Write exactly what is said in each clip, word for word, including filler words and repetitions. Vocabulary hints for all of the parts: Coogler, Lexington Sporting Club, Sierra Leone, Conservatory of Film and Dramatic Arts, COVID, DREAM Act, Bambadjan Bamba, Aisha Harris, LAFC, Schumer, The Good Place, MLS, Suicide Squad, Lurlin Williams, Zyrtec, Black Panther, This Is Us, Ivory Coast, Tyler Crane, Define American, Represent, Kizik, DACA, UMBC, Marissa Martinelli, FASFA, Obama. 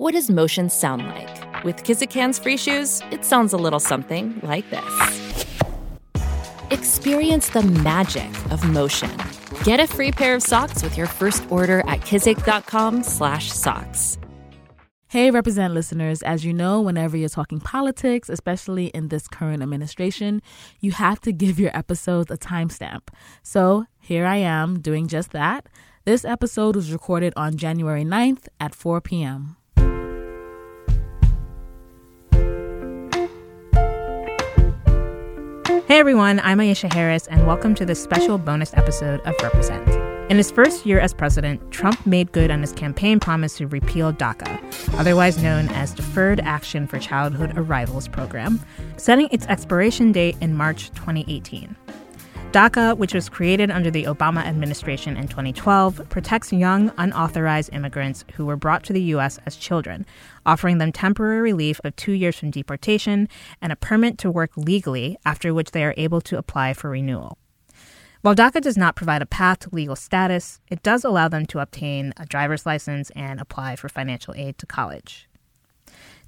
What does motion sound like? With Kizikans free shoes, it sounds a little something like this. Experience the magic of motion. Get a free pair of socks with your first order at kizik.com slash socks. Hey, Represent listeners, as you know, whenever you're talking politics, especially in this current administration, you have to give your episodes a timestamp. So here I am doing just that. This episode was recorded on January ninth at four p.m. Hey everyone, I'm Aisha Harris, and welcome to this special bonus episode of Represent. In his first year as president, Trump made good on his campaign promise to repeal DACA, otherwise known as Deferred Action for Childhood Arrivals Program, setting its expiration date in March twenty eighteen. DACA, which was created under the Obama administration in twenty twelve, protects young, unauthorized immigrants who were brought to the U S as children, offering them temporary relief of two years from deportation and a permit to work legally, after which they are able to apply for renewal. While DACA does not provide a path to legal status, it does allow them to obtain a driver's license and apply for financial aid to college.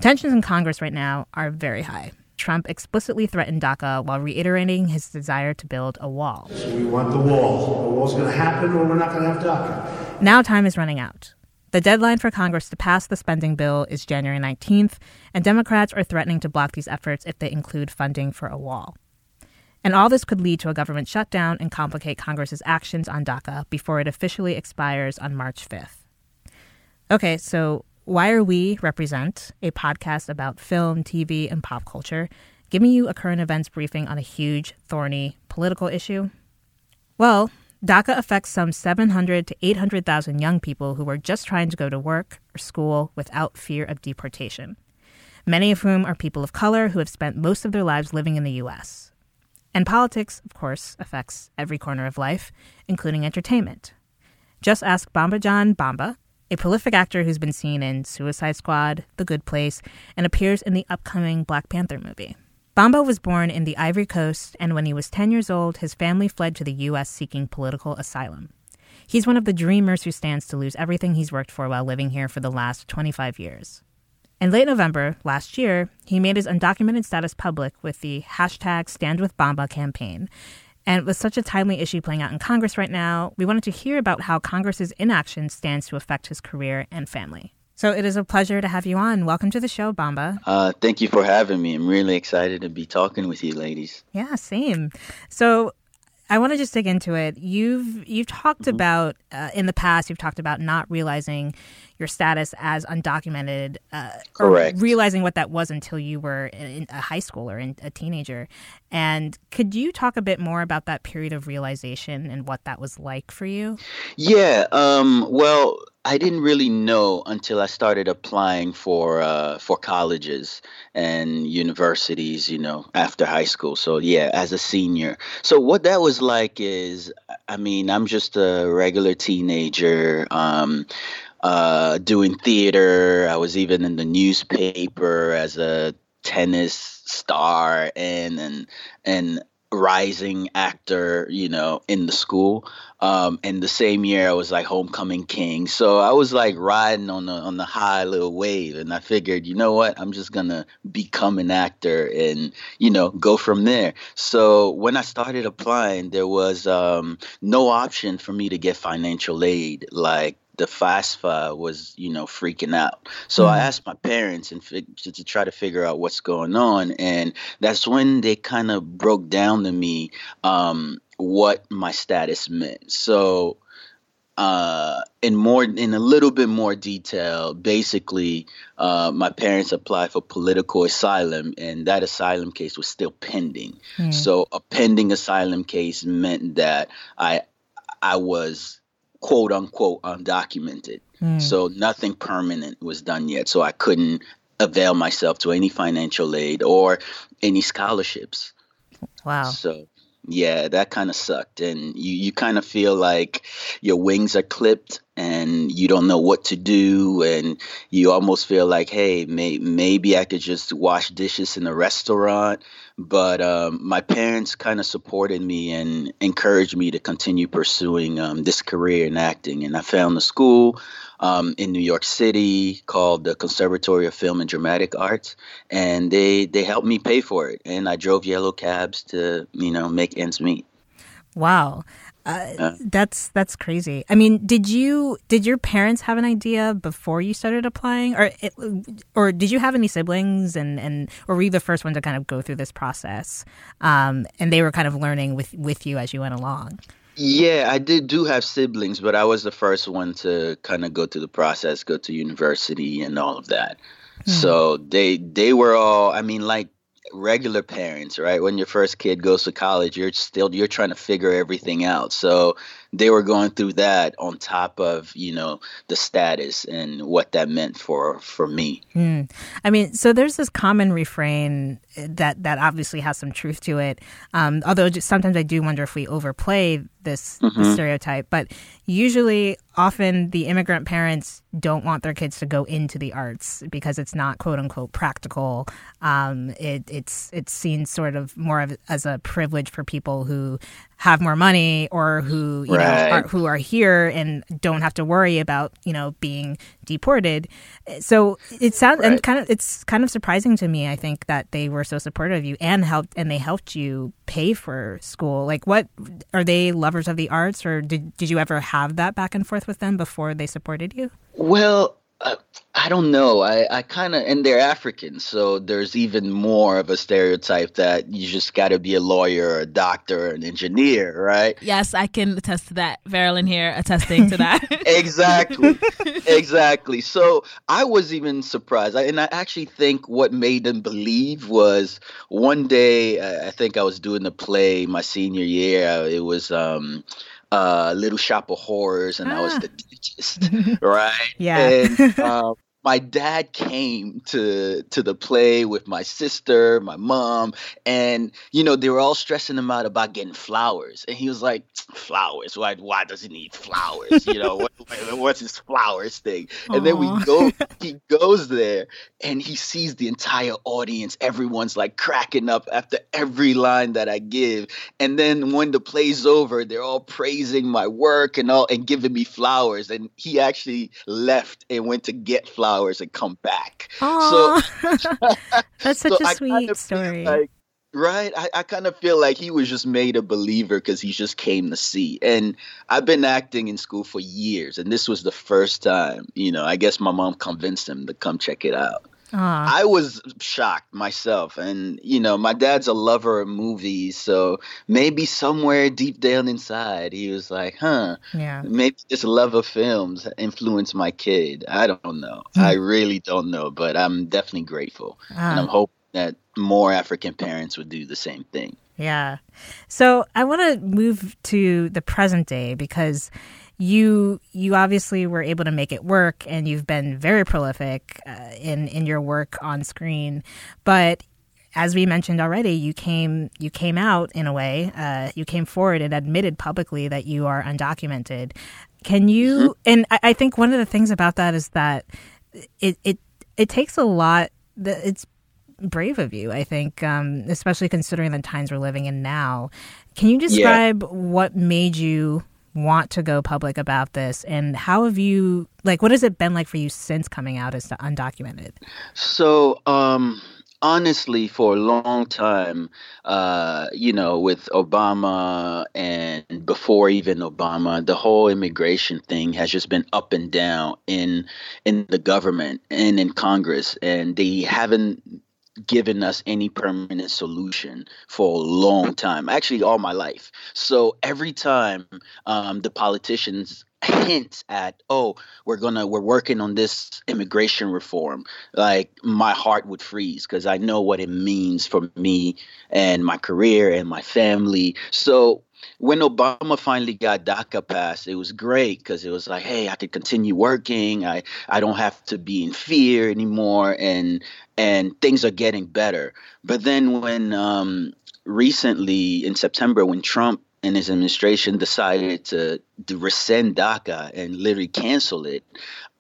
Tensions in Congress right now are very high. Trump explicitly threatened DACA while reiterating his desire to build a wall. So we want the wall. The wall's going to happen or we're not going to have DACA. Now time is running out. The deadline for Congress to pass the spending bill is January nineteenth, and Democrats are threatening to block these efforts if they include funding for a wall. And all this could lead to a government shutdown and complicate Congress's actions on DACA before it officially expires on March fifth. Okay, so why are we, Represent, a podcast about film, T V, and pop culture, giving you a current events briefing on a huge, thorny political issue? Well, DACA affects some seven hundred to eight hundred thousand young people who are just trying to go to work or school without fear of deportation, many of whom are people of color who have spent most of their lives living in the U S. And politics, of course, affects every corner of life, including entertainment. Just ask Bambadjan Bamba, a prolific actor who's been seen in Suicide Squad, The Good Place, and appears in the upcoming Black Panther movie. Bamba was born in the Ivory Coast, and when he was ten years old, his family fled to the U S seeking political asylum. He's one of the dreamers who stands to lose everything he's worked for while living here for the last twenty-five years. In late November last year, he made his undocumented status public with the hashtag StandWithBamba campaign. And with such a timely issue playing out in Congress right now, we wanted to hear about how Congress's inaction stands to affect his career and family. So it is a pleasure to have you on. Welcome to the show, Bamba. Uh, thank you for having me. I'm really excited to be talking with you ladies. Yeah, same. So I want to just dig into it. You've you've talked mm-hmm. about, uh, in the past, you've talked about not realizing your status as undocumented. Uh, Correct. Or realizing what that was until you were in, in a high schooler and a teenager. And could you talk a bit more about that period of realization and what that was like for you? Yeah. Um, well, I didn't really know until I started applying for uh, for colleges and universities, you know, after high school. So, yeah, as a senior. So what that was like is, I mean, I'm just a regular teenager, um, uh, doing theater. I was even in the newspaper as a tennis star and and and. rising actor, you know, in the school. Um, and the same year I was like homecoming king. So I was like riding on the, on the high little wave. And I figured, you know what, I'm just going to become an actor and, you know, go from there. So when I started applying, there was um, no option for me to get financial aid. Like, the FASFA was, you know, freaking out. So mm-hmm. I asked my parents and fig- to try to figure out what's going on. And that's when they kind of broke down to me um, what my status meant. So uh, in more in a little bit more detail, basically, uh, my parents applied for political asylum, and that asylum case was still pending. Mm-hmm. So a pending asylum case meant that I I was quote unquote undocumented. Mm. So nothing permanent was done yet. So I couldn't avail myself to any financial aid or any scholarships. Wow. So yeah, that kind of sucked. And you, you kind of feel like your wings are clipped and you don't know what to do, and you almost feel like, hey, may, maybe I could just wash dishes in a restaurant. But um, my parents kind of supported me and encouraged me to continue pursuing um, this career in acting. And I found a school um, in New York City called the Conservatory of Film and Dramatic Arts, and they they helped me pay for it. And I drove yellow cabs to, you know, make ends meet. Wow. Uh, that's that's crazy. I mean, did you did your parents have an idea before you started applying, or it, or did you have any siblings, and, and or were you the first one to kind of go through this process? Um, and they were kind of learning with, with you as you went along. Yeah, I did do have siblings, but I was the first one to kind of go through the process, go to university, and all of that. Mm-hmm. So they they were all. I mean, like. regular parents, right? When your first kid goes to college, you're still you're trying to figure everything out. So they were going through that on top of, you know, the status and what that meant for for me. Mm. I mean, so there's this common refrain that that obviously has some truth to it. Um, although sometimes I do wonder if we overplay this, mm-hmm. this stereotype. But usually, often the immigrant parents don't want their kids to go into the arts because it's not "quote unquote" practical. Um, it, it's it's seen sort of more of as a privilege for people who have more money, or who you right. know are, who are here and don't have to worry about, you know, being deported. So it sounds right. and kind of it's kind of surprising to me, I think, that they were so supportive of you and helped and they helped you pay for school. Like, what are they, lovers of the arts, or did did you ever have that back and forth with them before they supported you? Well, uh, I don't know. I, I kind of, and they're African, so there's even more of a stereotype that you just got to be a lawyer, or a doctor, or an engineer, right? Yes, I can attest to that. Verilyn here attesting to that. Exactly. Exactly. So I was even surprised. I, and I actually think what made them believe was one day, I, I think I was doing the play my senior year. It was, um, Uh, Little Shop of Horrors, and ah. I was the dentist, right? Yeah. And um, my dad came to to the play with my sister, my mom, and, you know, they were all stressing him out about getting flowers. And he was like, flowers? Why Why does he need flowers? You know, what, what's his flowers thing? And Aww. Then we go, he goes there, and he sees the entire audience. Everyone's like cracking up after every line that I give. And then when the play's over, they're all praising my work and all and giving me flowers. And he actually left and went to get flowers. Flowers and come back. Aww. So that's such so a sweet story. Like, right? I, I kind of feel like he was just made a believer because he just came to see. And I've been acting in school for years, and this was the first time, you know, I guess my mom convinced him to come check it out. Aww. I was shocked myself. And, you know, my dad's a lover of movies. So maybe somewhere deep down inside, he was like, huh, yeah. maybe this love of films influenced my kid. I don't know. Mm. I really don't know. But I'm definitely grateful. Ah. And I'm hoping that more African parents would do the same thing. Yeah. So I want to move to the present day, because You you obviously were able to make it work, and you've been very prolific uh, in in your work on screen. But as we mentioned already, you came you came out in a way. Uh, you came forward and admitted publicly that you are undocumented. Can you? And I, I think one of the things about that is that it it it takes a lot. That it's brave of you, I think, um, especially considering the times we're living in now. Can you describe yeah. what made you want to go public about this, and how have you, like, what has it been like for you since coming out as undocumented? So, um, honestly, for a long time, uh, you know, with Obama and before even Obama, the whole immigration thing has just been up and down in in the government and in Congress, and they haven't given us any permanent solution for a long time, actually all my life. So every time um, the politicians hint at, oh, we're gonna we're working on this immigration reform, like my heart would freeze, because I know what it means for me and my career and my family. So when Obama finally got DACA passed, it was great, because it was like, hey, I could continue working. I, I don't have to be in fear anymore, and and things are getting better. But then when um, recently in September, when Trump and his administration decided to, to rescind DACA and literally cancel it,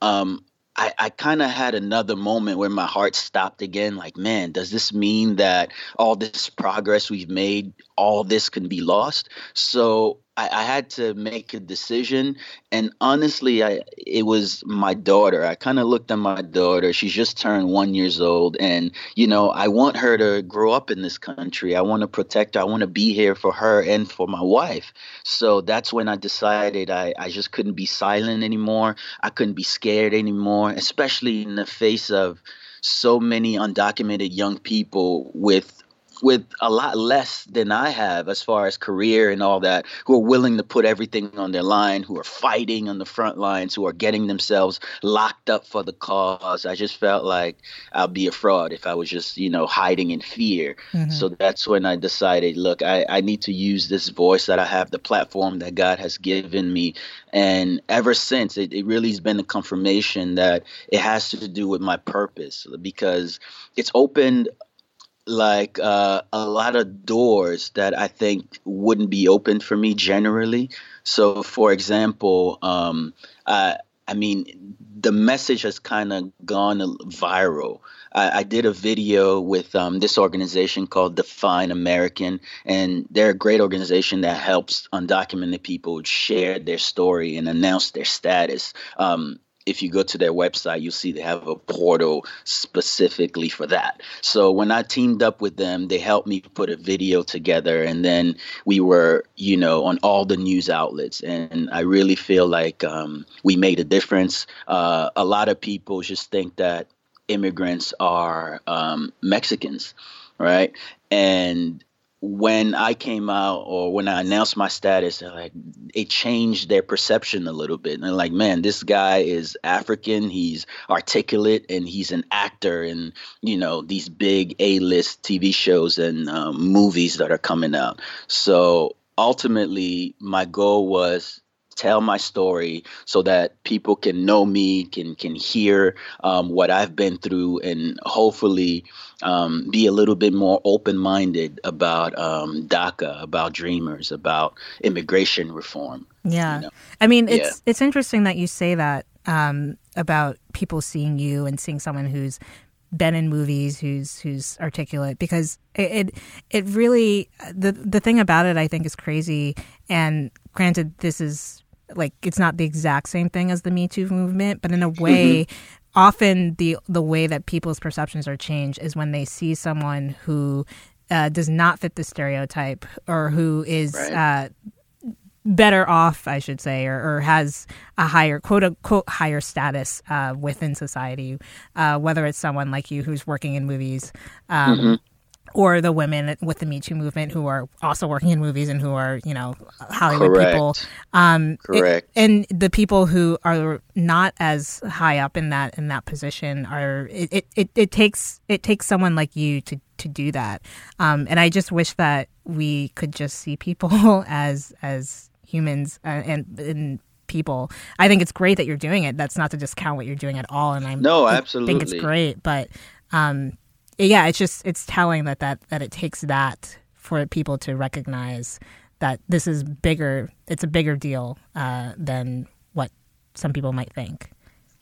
um, I, I kind of had another moment where my heart stopped again. Like, man, does this mean that all this progress we've made, all this can be lost? So I, I had to make a decision. And honestly, I, it was my daughter. I kind of looked at my daughter. She's just turned one years old. And, you know, I want her to grow up in this country. I want to protect her. I want to be here for her and for my wife. So that's when I decided I, I just couldn't be silent anymore. I couldn't be scared anymore, especially in the face of so many undocumented young people with with a lot less than I have as far as career and all that, who are willing to put everything on their line, who are fighting on the front lines, who are getting themselves locked up for the cause. I just felt like I'd be a fraud if I was just, you know, hiding in fear. Mm-hmm. So that's when I decided, look, I, I need to use this voice that I have, the platform that God has given me. And ever since, it, it really has been a confirmation that it has to do with my purpose, because it's opened like uh, a lot of doors that I think wouldn't be open for me generally. So, for example, um, I, I mean, the message has kind of gone viral. I, I did a video with um, this organization called Define American, and they're a great organization that helps undocumented people share their story and announce their status. Um, If you go to their website, you'll see they have a portal specifically for that. So when I teamed up with them, they helped me put a video together. And then we were, you know, on all the news outlets. And I really feel like um, we made a difference. Uh, a lot of people just think that immigrants are um, Mexicans, right? And when I came out, or when I announced my status, like, it changed their perception a little bit. And they're like, man, this guy is African, he's articulate, and he's an actor in, you know, these big A-list T V shows and um, movies that are coming out. So ultimately, my goal was tell my story so that people can know me, can can hear um, what I've been through, and hopefully um, be a little bit more open-minded about um, DACA, about Dreamers, about immigration reform. Yeah. You know? I mean, it's yeah. it's interesting that you say that um, about people seeing you and seeing someone who's been in movies, who's who's articulate, because it it, it really, the, the thing about it I think is crazy, and granted this is, like, it's not the exact same thing as the Me Too movement, but in a way, mm-hmm. often the the way that people's perceptions are changed is when they see someone who uh, does not fit the stereotype, or who is right. uh, better off, I should say, or, or has a higher, quote unquote, higher status uh, within society, uh, whether it's someone like you who's working in movies, um, mm-hmm. or the women with the Me Too movement who are also working in movies and who are, you know, Hollywood Correct. people. Um, Correct. It, and the people who are not as high up in that in that position are, it, it, it takes it takes someone like you to, to do that. Um, and I just wish that we could just see people as as humans and and people. I think it's great that you're doing it. That's not to discount what you're doing at all. And I'm no, absolutely. I think it's great, but. Um, Yeah, it's just it's telling that, that that it takes that for people to recognize that this is bigger. It's a bigger deal uh, than what some people might think.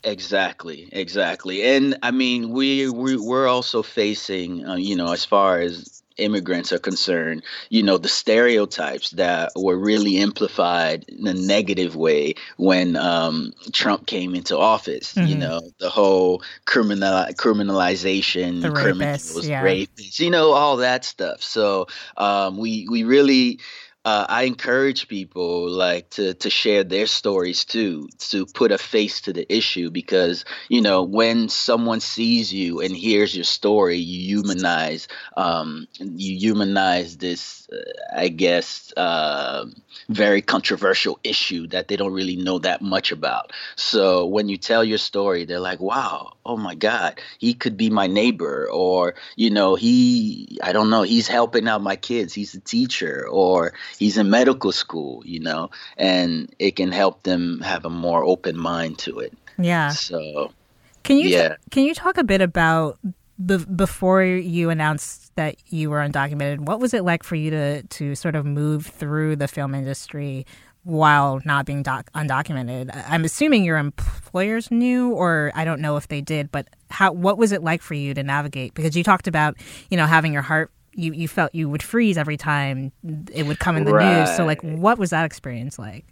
Exactly, exactly. And I mean, we, we we're also facing, uh, you know, as far as immigrants are concerned, you know, the stereotypes that were really amplified in a negative way when um, Trump came into office. Mm-hmm. You know, the whole criminal criminalization, the rapists, criminals, yeah. rapists, you know, all that stuff. So um, we we really. Uh, I encourage people like to, to share their stories too, to put a face to the issue, because, you know, when someone sees you and hears your story, you humanize, um, you humanize this, uh, I guess, uh, very controversial issue that they don't really know that much about. So when you tell your story, they're like, wow, oh my God, he could be my neighbor, or, you know, he, I don't know, he's helping out my kids, he's a teacher, or he's in medical school, you know, and it can help them have a more open mind to it. Yeah. So, can you yeah. t- can you talk a bit about be- before you announced that you were undocumented, what was it like for you to to sort of move through the film industry while not being doc- undocumented? I'm assuming your employers knew, or I don't know if they did, but how, what was it like for you to navigate? Because you talked about, you know, having your heart, you, you felt you would freeze every time it would come in the right. news. So like, what was that experience like?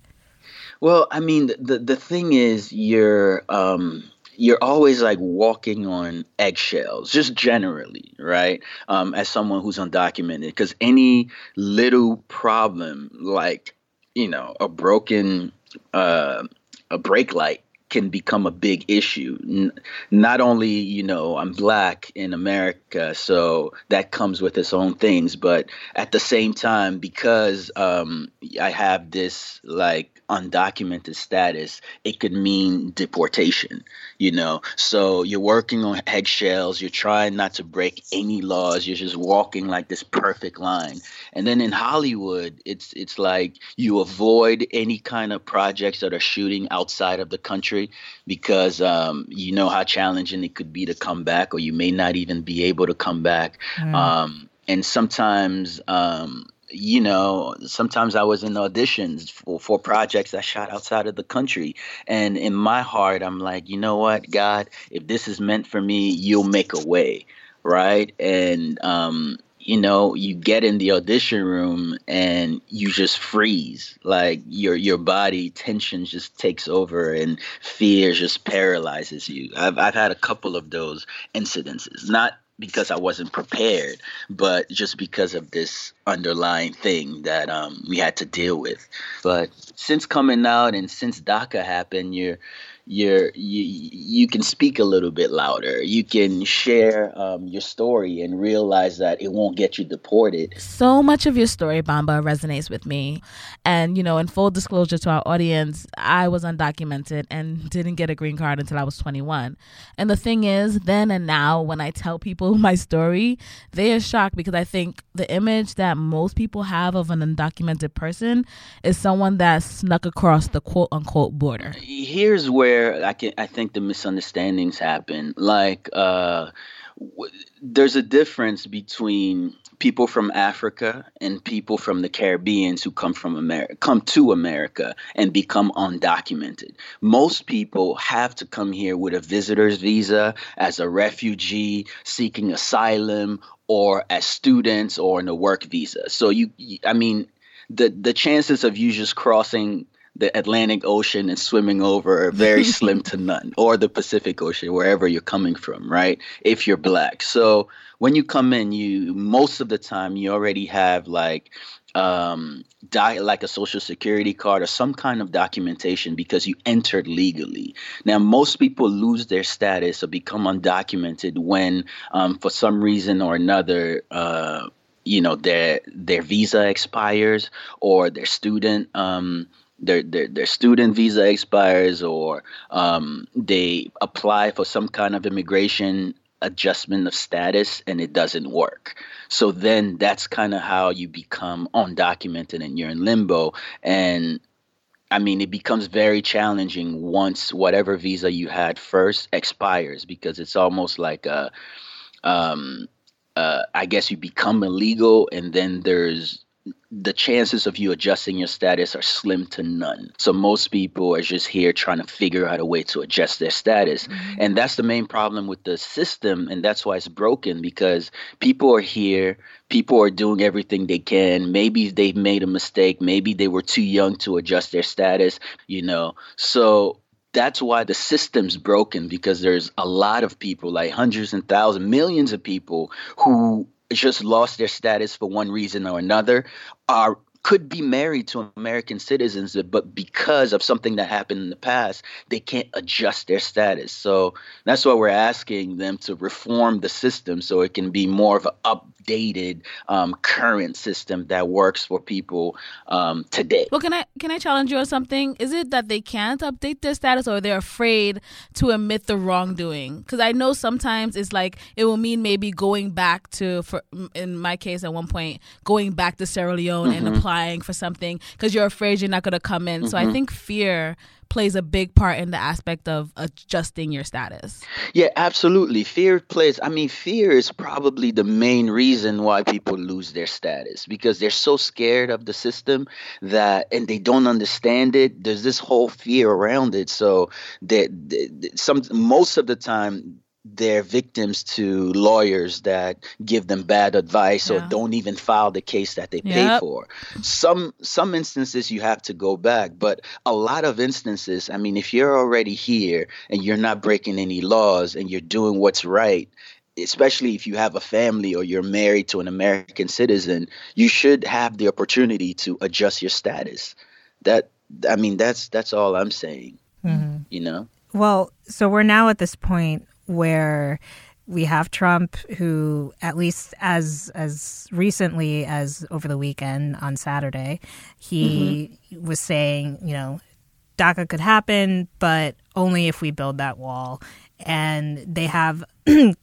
Well, I mean, the the thing is you're, um, you're always like walking on eggshells, just generally, right? Um, as someone who's undocumented, because any little problem, like, you know, a broken, uh, a brake light can become a big issue. N- not only, you know, I'm Black in America, so that comes with its own things. But at the same time, because um, I have this like undocumented status, it could mean deportation, you know. So you're working on eggshells. You're trying not to break any laws. You're just walking like this perfect line. And then in Hollywood, it's it's like you avoid any kind of projects that are shooting outside of the country, because um, you know how challenging it could be to come back, or you may not even be able to come back. Mm. Um, and sometimes, um, you know, sometimes I was in auditions for, for projects I shot outside of the country. And in my heart, I'm like, you know what, God, if this is meant for me, you'll make a way. Right. And, um, you know, you get in the audition room and you just freeze, like your your body tension just takes over and fear just paralyzes you. I've I've had a couple of those incidences, not because I wasn't prepared, but just because of this underlying thing that um, we had to deal with. But since coming out and since DACA happened, you're You're, you you can speak a little bit louder. You can share um, your story and realize that it won't get you deported. So much of your story, Bamba, resonates with me. And, you know, in full disclosure to our audience, I was undocumented and didn't get a green card until I was twenty-one. And the thing is, then and now, when I tell people my story, they are shocked, because I think the image that most people have of an undocumented person is someone that snuck across the quote-unquote border. Here's where I can, I think the misunderstandings happen. Like, uh, w- there's a difference between people from Africa and people from the Caribbean who come from America, come to America and become undocumented. Most people have to come here with a visitor's visa, as a refugee seeking asylum, or as students, or in a work visa. So you, I mean, the the chances of you just crossing the Atlantic Ocean and swimming over are very slim to none, or the Pacific Ocean, wherever you're coming from, right? If you're Black. So when you come in, you most of the time you already have like um, di- like a social security card or some kind of documentation, because you entered legally. Now, most people lose their status or become undocumented when um, for some reason or another, uh, you know, their their visa expires, or their student um Their, their their student visa expires, or um, they apply for some kind of immigration adjustment of status and it doesn't work. So then that's kind of how you become undocumented and you're in limbo. And I mean, it becomes very challenging once whatever visa you had first expires, because it's almost like a, um, uh, I guess you become illegal, and then there's the chances of you adjusting your status are slim to none. So most people are just here trying to figure out a way to adjust their status. Mm-hmm. And that's the main problem with the system. And that's why it's broken, because people are here. People are doing everything they can. Maybe they've made a mistake. Maybe they were too young to adjust their status, you know. So that's why the system's broken, because there's a lot of people, like hundreds and thousands, millions of people who just lost their status for one reason or another, are could be married to American citizens, but because of something that happened in the past, they can't adjust their status. So that's why we're asking them to reform the system so it can be more of an updated, um, current system that works for people um, today. Well, can I can I challenge you on something? Is it that they can't update their status, or they're afraid to admit the wrongdoing? Because I know sometimes it's like it will mean maybe going back to, for in my case at one point, going back to Sierra Leone mm-hmm. and applying applying for something because you're afraid you're not going to come in. Mm-hmm. So I think fear plays a big part in the aspect of adjusting your status. Yeah, absolutely. Fear plays, I mean, fear is probably the main reason why people lose their status, because they're so scared of the system that, and they don't understand it. There's this whole fear around it. So that some, most of the time, they're victims to lawyers that give them bad advice yeah. or don't even file the case that they yep. pay for. Some some instances you have to go back, but a lot of instances, I mean, if you're already here and you're not breaking any laws and you're doing what's right, especially if you have a family or you're married to an American citizen, you should have the opportunity to adjust your status. That, I mean, that's that's all I'm saying, mm-hmm. you know? Well, so we're now at this point where we have Trump, who, at least as as recently as over the weekend on Saturday, he mm-hmm. was saying, you know, DACA could happen, but only if we build that wall. And they have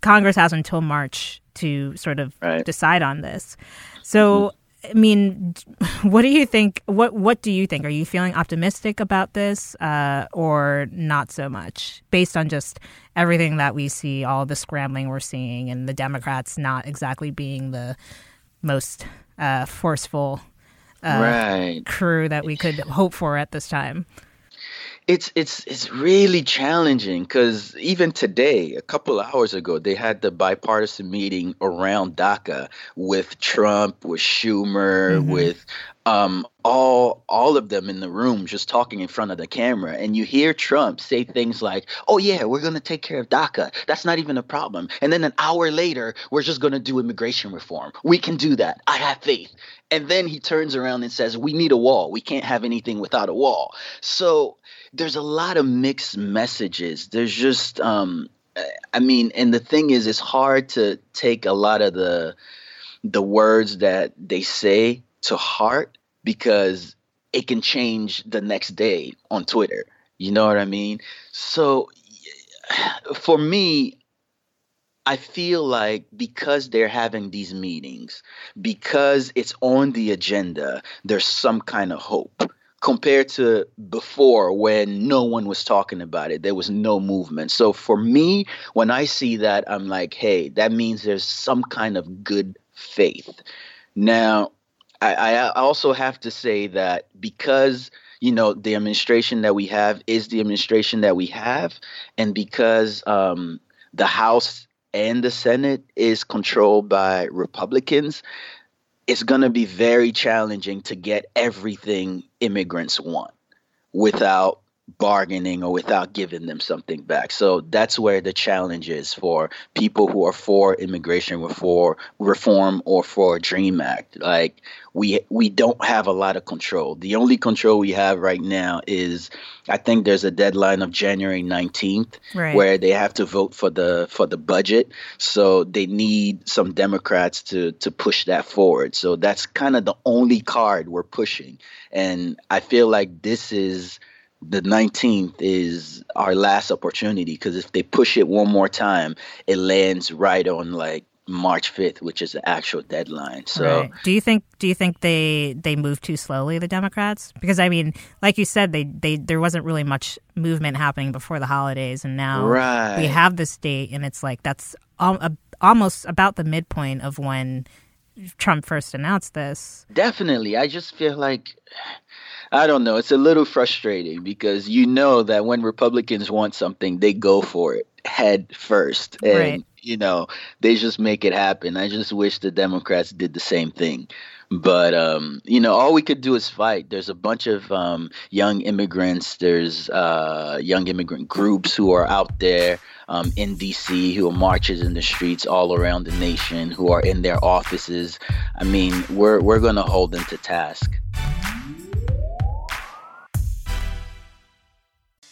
Congress has until March to sort of right. decide on this. So, mm-hmm. I mean, what do you think? What what do you think? Are you feeling optimistic about this uh, or not so much, based on just everything that we see, all the scrambling we're seeing, and the Democrats not exactly being the most uh, forceful uh, right. crew that we could hope for at this time? It's it's it's really challenging, because even today, a couple hours ago, they had the bipartisan meeting around DACA with Trump, with Schumer, mm-hmm. with um, all all of them in the room just talking in front of the camera. And you hear Trump say things like, oh, yeah, we're going to take care of DACA. That's not even a problem. And then an hour later, we're just going to do immigration reform. We can do that. I have faith. And then he turns around and says, we need a wall. We can't have anything without a wall. So there's a lot of mixed messages. There's just um, I mean, and the thing is, it's hard to take a lot of the the words that they say to heart, because it can change the next day on Twitter. You know what I mean? So for me, I feel like because they're having these meetings, because it's on the agenda, there's some kind of hope, compared to before when no one was talking about it. There was no movement. So for me, when I see that, I'm like, hey, that means there's some kind of good faith. Now, I, I also have to say that because, you know, the administration that we have is the administration that we have, and because um, the House and the Senate is controlled by Republicans, it's going to be very challenging to get everything immigrants want without bargaining or without giving them something back. So that's where the challenge is for people who are for immigration reform or for DREAM Act. Like we we don't have a lot of control. The only control we have right now is, I think there's a deadline of January nineteenth right. where they have to vote for the for the budget. So they need some Democrats to to push that forward. So that's kind of the only card we're pushing. And I feel like this is the nineteenth is our last opportunity, because if they push it one more time, it lands right on like March fifth, which is the actual deadline. So right. do you think do you think they they move too slowly, the Democrats? Because, I mean, like you said, they, they there wasn't really much movement happening before the holidays. And now right. we have this date, and it's like that's al- a, almost about the midpoint of when Trump first announced this. Definitely. I just feel like, I don't know, it's a little frustrating, because you know that when Republicans want something, they go for it head first. And, right. you know, they just make it happen. I just wish the Democrats did the same thing. But, um, you know, all we could do is fight. There's a bunch of um, young immigrants. There's uh, young immigrant groups who are out there um, in D C, who are marches in the streets all around the nation, who are in their offices. I mean, we're we're going to hold them to task.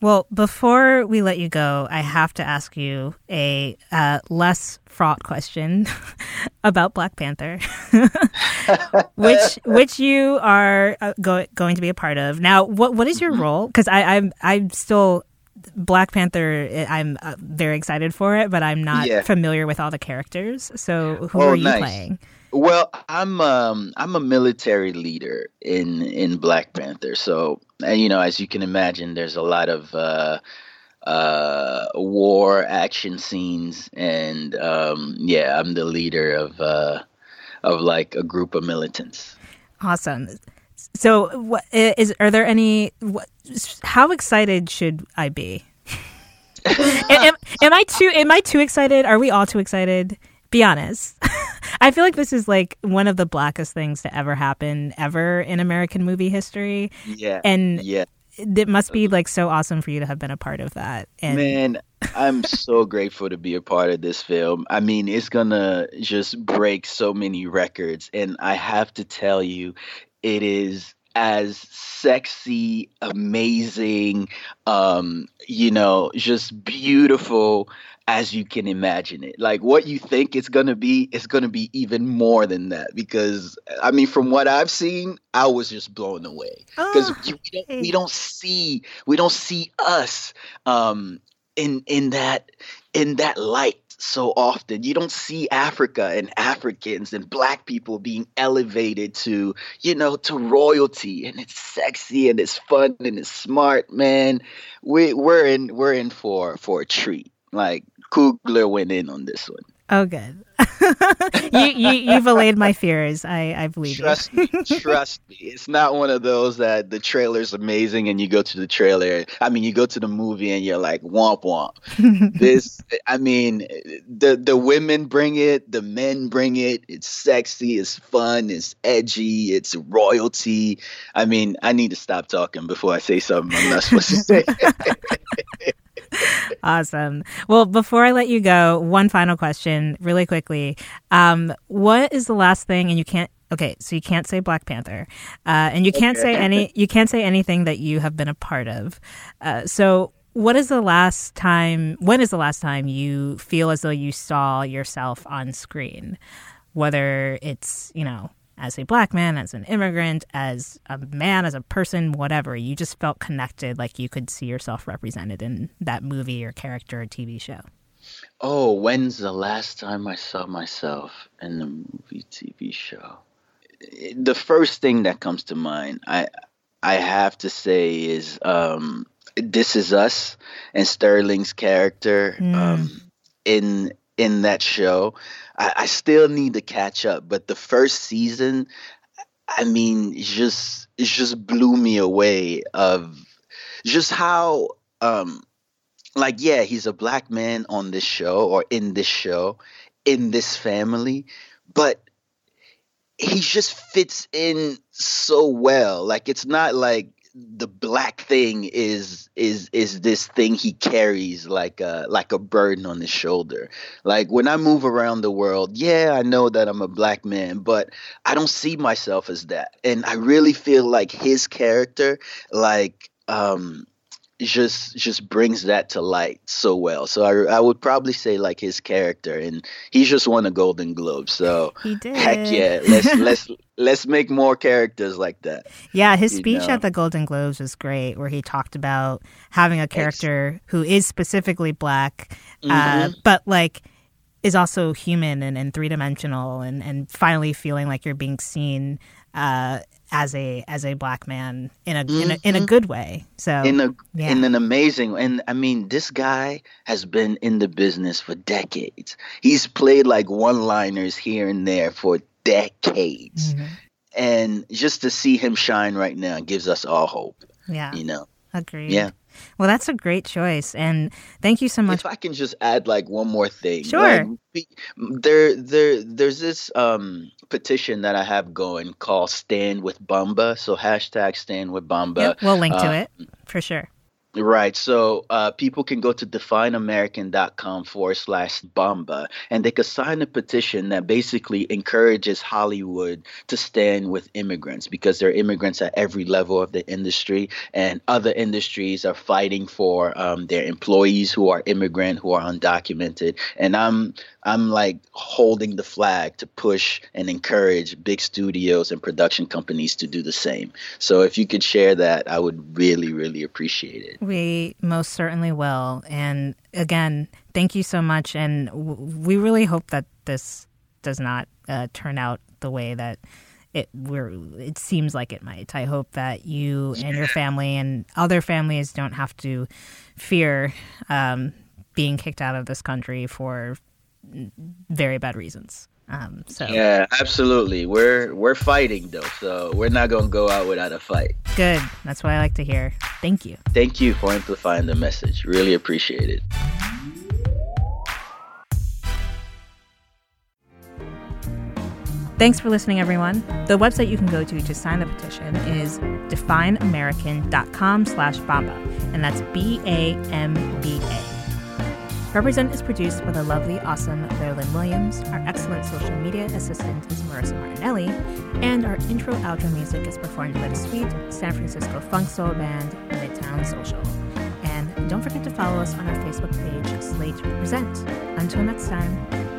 Well, before we let you go, I have to ask you a uh, less fraught question about Black Panther, which which you are go- going to be a part of. Now, what what is your role? Because I'm I'm still Black Panther. I'm uh, very excited for it, but I'm not yeah. familiar with all the characters. So, who oh, are you nice. playing? Well, I'm um, I'm a military leader in in Black Panther. So, and you know, as you can imagine, there's a lot of uh, uh, war action scenes, and um, yeah, I'm the leader of uh, of like a group of militants. Awesome. So, what is? Are there any? What, how excited should I be? am, am I too? Am I too excited? Are we all too excited? Be honest. I feel like this is like one of the blackest things to ever happen ever in American movie history. Yeah. And yeah. it must be like so awesome for you to have been a part of that. And man, I'm so grateful to be a part of this film. I mean, it's going to just break so many records. And I have to tell you, it is as sexy, amazing, um, you know, just beautiful as you can imagine it. Like what you think it's going to be, it's going to be even more than that, because I mean, from what I've seen, I was just blown away because oh, we, don't, hey. we don't see, we don't see us um, in, in that, in that light so often. You don't see Africa and Africans and Black people being elevated to, you know, to royalty, and it's sexy and it's fun and it's smart, man. We we're in, we're in for, for a treat. Like Coogler went in on this one. Oh, good. you, you, you've allayed my fears. I, I believe trust you. me, trust me. It's not one of those that the trailer's amazing and you go to the trailer. I mean, you go to the movie and you're like, womp womp. This, I mean, the, the women bring it. The men bring it. It's sexy. It's fun. It's edgy. It's royalty. I mean, I need to stop talking before I say something I'm not supposed to say. Awesome. Well, before I let you go, one final question really quickly. Um, what is the last thing, and you can't, okay, so you can't say Black Panther, uh, and you can't okay. say any, you can't say anything that you have been a part of. Uh, so what is the last time, when is the last time you feel as though you saw yourself on screen? Whether it's, you know, as a Black man, as an immigrant, as a man, as a person, whatever, you just felt connected, like you could see yourself represented in that movie or character or T V show. Oh, when's the last time I saw myself in the movie, T V show? The first thing that comes to mind, I I have to say, is um, This Is Us and Sterling's character mm. um, in in that show. I, I still need to catch up, but the first season, I mean, just it just blew me away of just how um like yeah, he's a Black man on this show, or in this show, in this family, but he just fits in so well. Like it's not like the Black thing is is is this thing he carries like a like a burden on his shoulder. Like when I move around the world, yeah, I know that I'm a Black man, but I don't see myself as that. And I really feel like his character, like um, just just brings that to light so well. So I I would probably say like his character, and he just won a Golden Globe. So he did. Heck yeah, let's let's. Let's make more characters like that. Yeah, his speech you know? at the Golden Globes was great, where he talked about having a character it's... who is specifically Black, mm-hmm. uh, but like is also human and, and three-dimensional, and, and finally feeling like you're being seen uh, as a as a Black man in a mm-hmm. in a, in a good way. So in a yeah. in an amazing, and I mean, this guy has been in the business for decades. He's played like one-liners here and there for decades, mm-hmm. and just to see him shine right now gives us all hope. Yeah, you know, agreed. Yeah, well, that's a great choice, and thank you so much. If I can just add like one more thing, sure. Like, there, there, there's this um petition that I have going called "Stand with Bamba." So hashtag Stand with Bamba. Yep, we'll link to uh, it for sure. Right. So uh, people can go to define american dot com forward slash Bamba, and they could sign a petition that basically encourages Hollywood to stand with immigrants, because there are immigrants at every level of the industry, and other industries are fighting for um, their employees who are immigrant, who are undocumented. And I'm I'm like holding the flag to push and encourage big studios and production companies to do the same. So if you could share that, I would really, really appreciate it. We most certainly will. And again, thank you so much. And w- we really hope that this does not uh, turn out the way that it we're, it seems like it might. I hope that you and your family and other families don't have to fear um, being kicked out of this country for very bad reasons. Um, so. Yeah, absolutely. We're we're fighting though, so we're not gonna go out without a fight. Good. That's what I like to hear. Thank you. Thank you for amplifying the message. Really appreciate it. Thanks for listening, everyone. The website you can go to to sign the petition is define american dot com slash Bamba, and that's B A M B A. Represent is produced with a lovely, awesome Lurlin Williams. Our excellent social media assistant is Marissa Martinelli. And our intro-outro music is performed by the sweet San Francisco funk soul band, Midtown Social. And don't forget to follow us on our Facebook page, Slate Represent. Until next time.